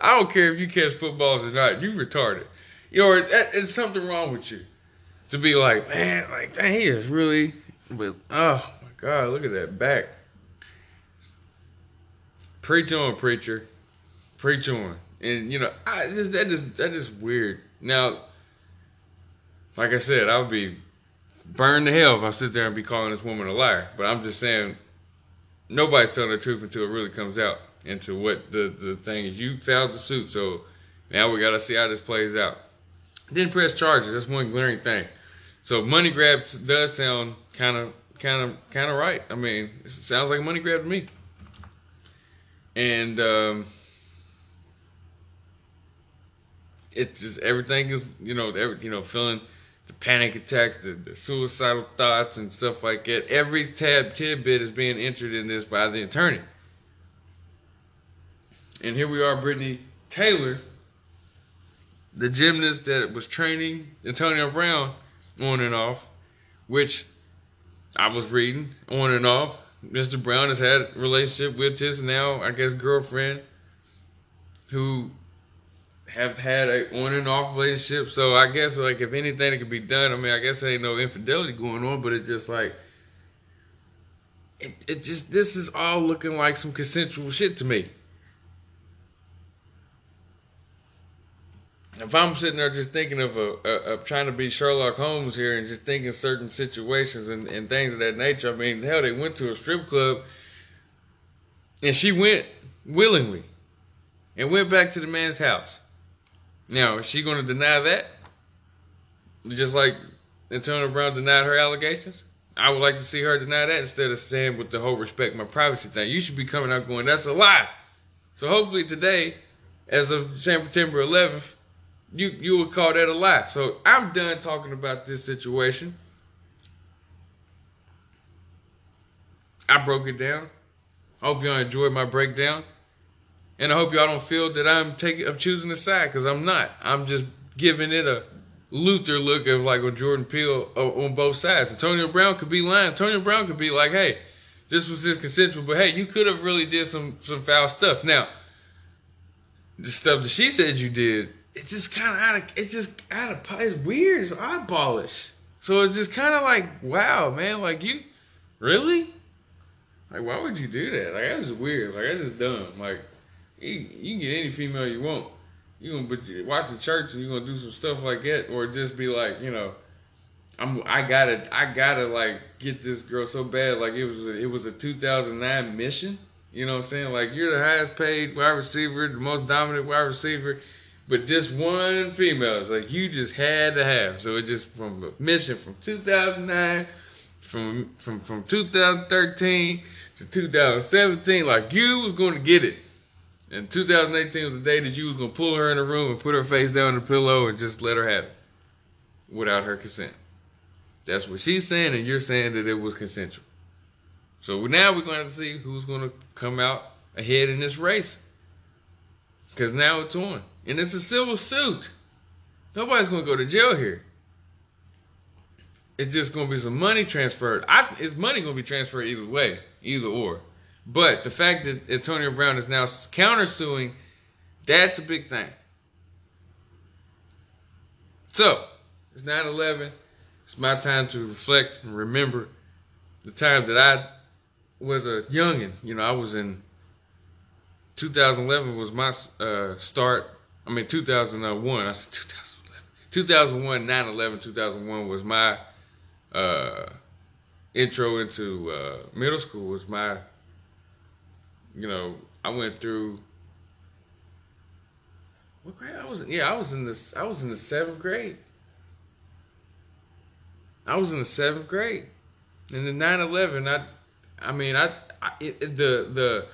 I don't care if you catch footballs or not, you retarded. You know, it's something wrong with you to be like, man, like, dang, he is really, but oh my God, look at that back. Preach on, preacher, preach on, and you know, I just that just that just weird now. Like I said, I would be burned to hell if I sit there and be calling this woman a liar. But I'm just saying, nobody's telling the truth until it really comes out into what the, the thing is. You filed the suit, so now we got to see how this plays out. Didn't press charges. That's one glaring thing. So money grab does sound kind of kind of kind of right. I mean, it sounds like a money grab to me. And um, it's just everything is, you know, every, you know, feeling. The panic attacks, the, the suicidal thoughts and stuff like that. Every tab tidbit is being entered in this by the attorney. And here we are, Brittany Taylor, the gymnast that was training Antonio Brown on and off, which I was reading on and off. Mister Brown has had a relationship with his now, I guess, girlfriend, who have had a on and off relationship. So I guess like if anything that could be done, I mean, I guess there ain't no infidelity going on, but it's just like, it, it just, this is all looking like some consensual shit to me. If I'm sitting there just thinking of a, a, a trying to be Sherlock Holmes here and just thinking certain situations and, and things of that nature, I mean, hell, they went to a strip club and she went willingly and went back to the man's house. Now, is she going to deny that? Just like Antonio Brown denied her allegations? I would like to see her deny that instead of staying with the whole respect my privacy thing. You should be coming out going, that's a lie. So hopefully today, as of September eleventh, you, you would call that a lie. So I'm done talking about this situation. I broke it down. I hope y'all enjoyed my breakdown. And I hope y'all don't feel that I'm taking, I'm choosing a side, because I'm not. I'm just giving it a Luther look of like a Jordan Peele on both sides. Antonio Brown could be lying. Antonio Brown could be like, hey, this was his consensual, but hey, you could have really did some, some foul stuff. Now, the stuff that she said you did, it's just kind of out of, it's just out of, it's weird. It's oddballish. So it's just kind of like, wow, man, like you, really? Like, why would you do that? Like, that was weird. Like, that's just dumb. Like, you can get any female you want. You're going to watch the church and you're going to do some stuff like that, or just be like, you know, I'm, I got to, I got to like get this girl so bad. Like it was, a, it was a two thousand nine mission. You know what I'm saying? Like you're the highest paid wide receiver, the most dominant wide receiver, but just one female is like, you just had to have. So it just from a mission from two thousand nine, from, from, from two thousand thirteen to two thousand seventeen, like you was going to get it. And two thousand eighteen was the day that you was going to pull her in the room and put her face down on the pillow and just let her have it without her consent. That's what she's saying, and you're saying that it was consensual. So now we're going to have to see who's going to come out ahead in this race, because now it's on. And it's a civil suit. Nobody's going to go to jail here. It's just going to be some money transferred. I, it's money going to be transferred either way, either or. But the fact that Antonio Brown is now countersuing, that's a big thing. So, it's nine eleven. It's my time to reflect and remember the time that I was a youngin. You know, I was in twenty eleven was my uh, start. I mean, two thousand one. I said two thousand eleven. two thousand one, nine eleven, two thousand one was my uh, intro into uh, middle school. Was my, you know, I went through. What grade I was in? Yeah, I was in this. I was in the seventh grade. I was in the seventh grade, and in nine eleven. I, I mean, I, I it, the the.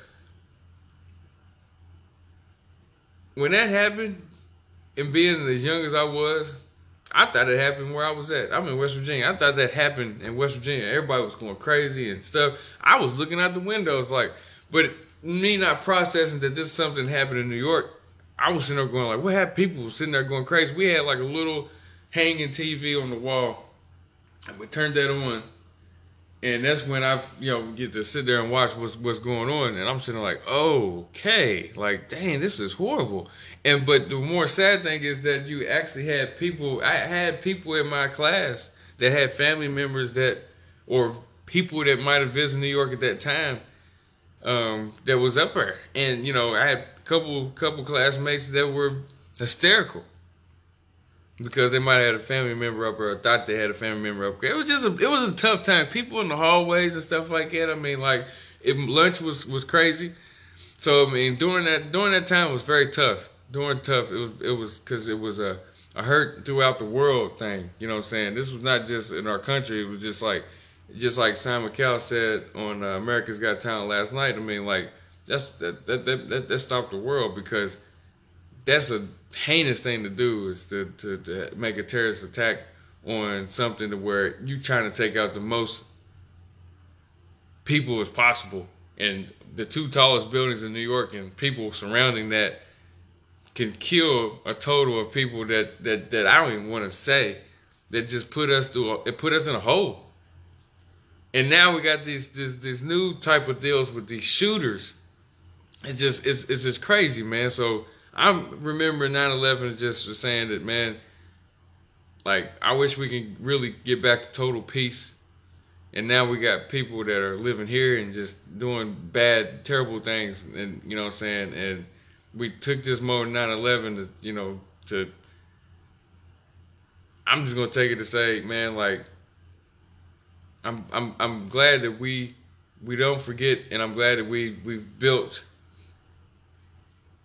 When that happened, and being as young as I was, I thought it happened where I was at. I'm in West Virginia. I thought that happened in West Virginia. Everybody was going crazy and stuff. I was looking out the windows like, but me not processing that this something happened in New York. I was sitting there going like, what happened? People were sitting there going crazy. We had like a little hanging T V on the wall, and we turned that on, and that's when I, you know, get to sit there and watch what's what's going on. And I'm sitting there like, oh, okay, like, dang, this is horrible. And but the more sad thing is that you actually had people. I had people in my class that had family members that, or people that might have visited New York at that time, um, that was up there. And you know, I had couple couple classmates that were hysterical because they might have had a family member up or thought they had a family member up. It was just a, it was a tough time. People in the hallways and stuff like that. I mean, like, it, lunch was, was crazy. So I mean, during that during that time it was very tough. During tough, it was it was because it was a, a hurt throughout the world thing. You know what I'm saying? This was not just in our country. It was just like just like Simon Cowell said on uh, America's Got Talent last night. I mean, like. That's that that, that that stopped the world, because that's a heinous thing to do, is to, to, to make a terrorist attack on something to where you trying to take out the most people as possible, and the two tallest buildings in New York and people surrounding that can kill a total of people that, that, that I don't even want to say, that just put us through a, it put us in a hole. And now we got these this this new type of deals with these shooters. It's just it's it's just crazy, man. So I'm remembering nine eleven just saying that, man, like, I wish we can really get back to total peace. And now we got people that are living here and just doing bad, terrible things, and you know what I'm saying? And we took this mode nine eleven to, you know, to I'm just gonna take it to say, man, like, I'm I'm I'm glad that we we don't forget, and I'm glad that we we've built.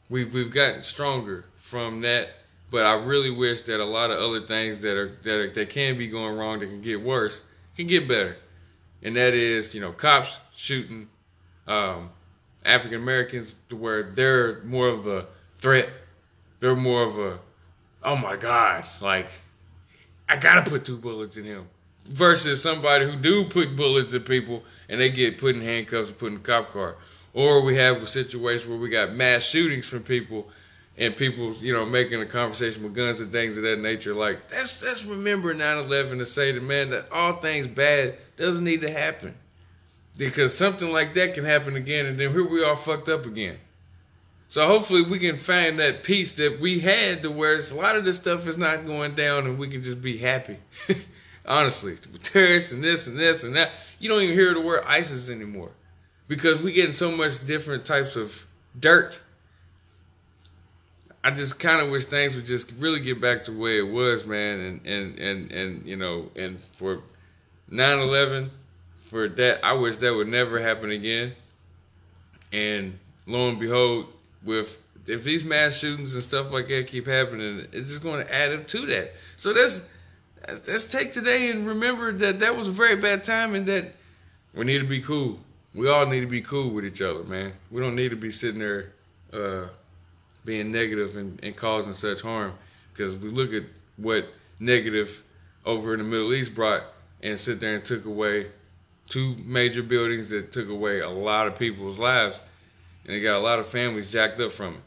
We've we've gotten stronger from that, but I really wish that a lot of other things that are that are, that can be going wrong, that can get worse, can get better, and that is, you know, cops shooting um, African Americans, to where they're more of a threat, they're more of a, oh my God, like, I gotta put two bullets in him, versus somebody who do put bullets at people and they get put in handcuffs and put in a cop car. Or we have a situation where we got mass shootings from people, and people, you know, making a conversation with guns and things of that nature. Like, that's that's remember nine eleven to say that, man, that all things bad doesn't need to happen, because something like that can happen again, and then here we are fucked up again. So hopefully we can find that peace that we had, to where it's, a lot of this stuff is not going down, and we can just be happy. Honestly, terrorists and this and this and that. You don't even hear the word ISIS anymore, because we getting so much different types of dirt. I just kind of wish things would just really get back to the way it was, man. And, and, and, and you know, and for nine eleven, for that, I wish that would never happen again. And lo and behold, with if these mass shootings and stuff like that keep happening, it's just going to add up to that. So that's... Let's take today and remember that that was a very bad time, and that we need to be cool. We all need to be cool with each other, man. We don't need to be sitting there uh, being negative and, and causing such harm, because if we look at what negative over in the Middle East brought, and sit there and took away two major buildings that took away a lot of people's lives, and it got a lot of families jacked up from it.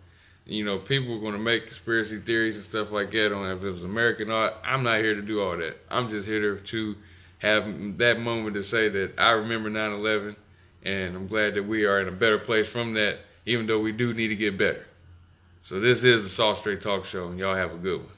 You know, people are going to make conspiracy theories and stuff like that on if it was American art. I'm not here to do all that. I'm just here to, to have that moment to say that I remember nine eleven, and I'm glad that we are in a better place from that, even though we do need to get better. So this is the Soft Straight Talk Show, and y'all have a good one.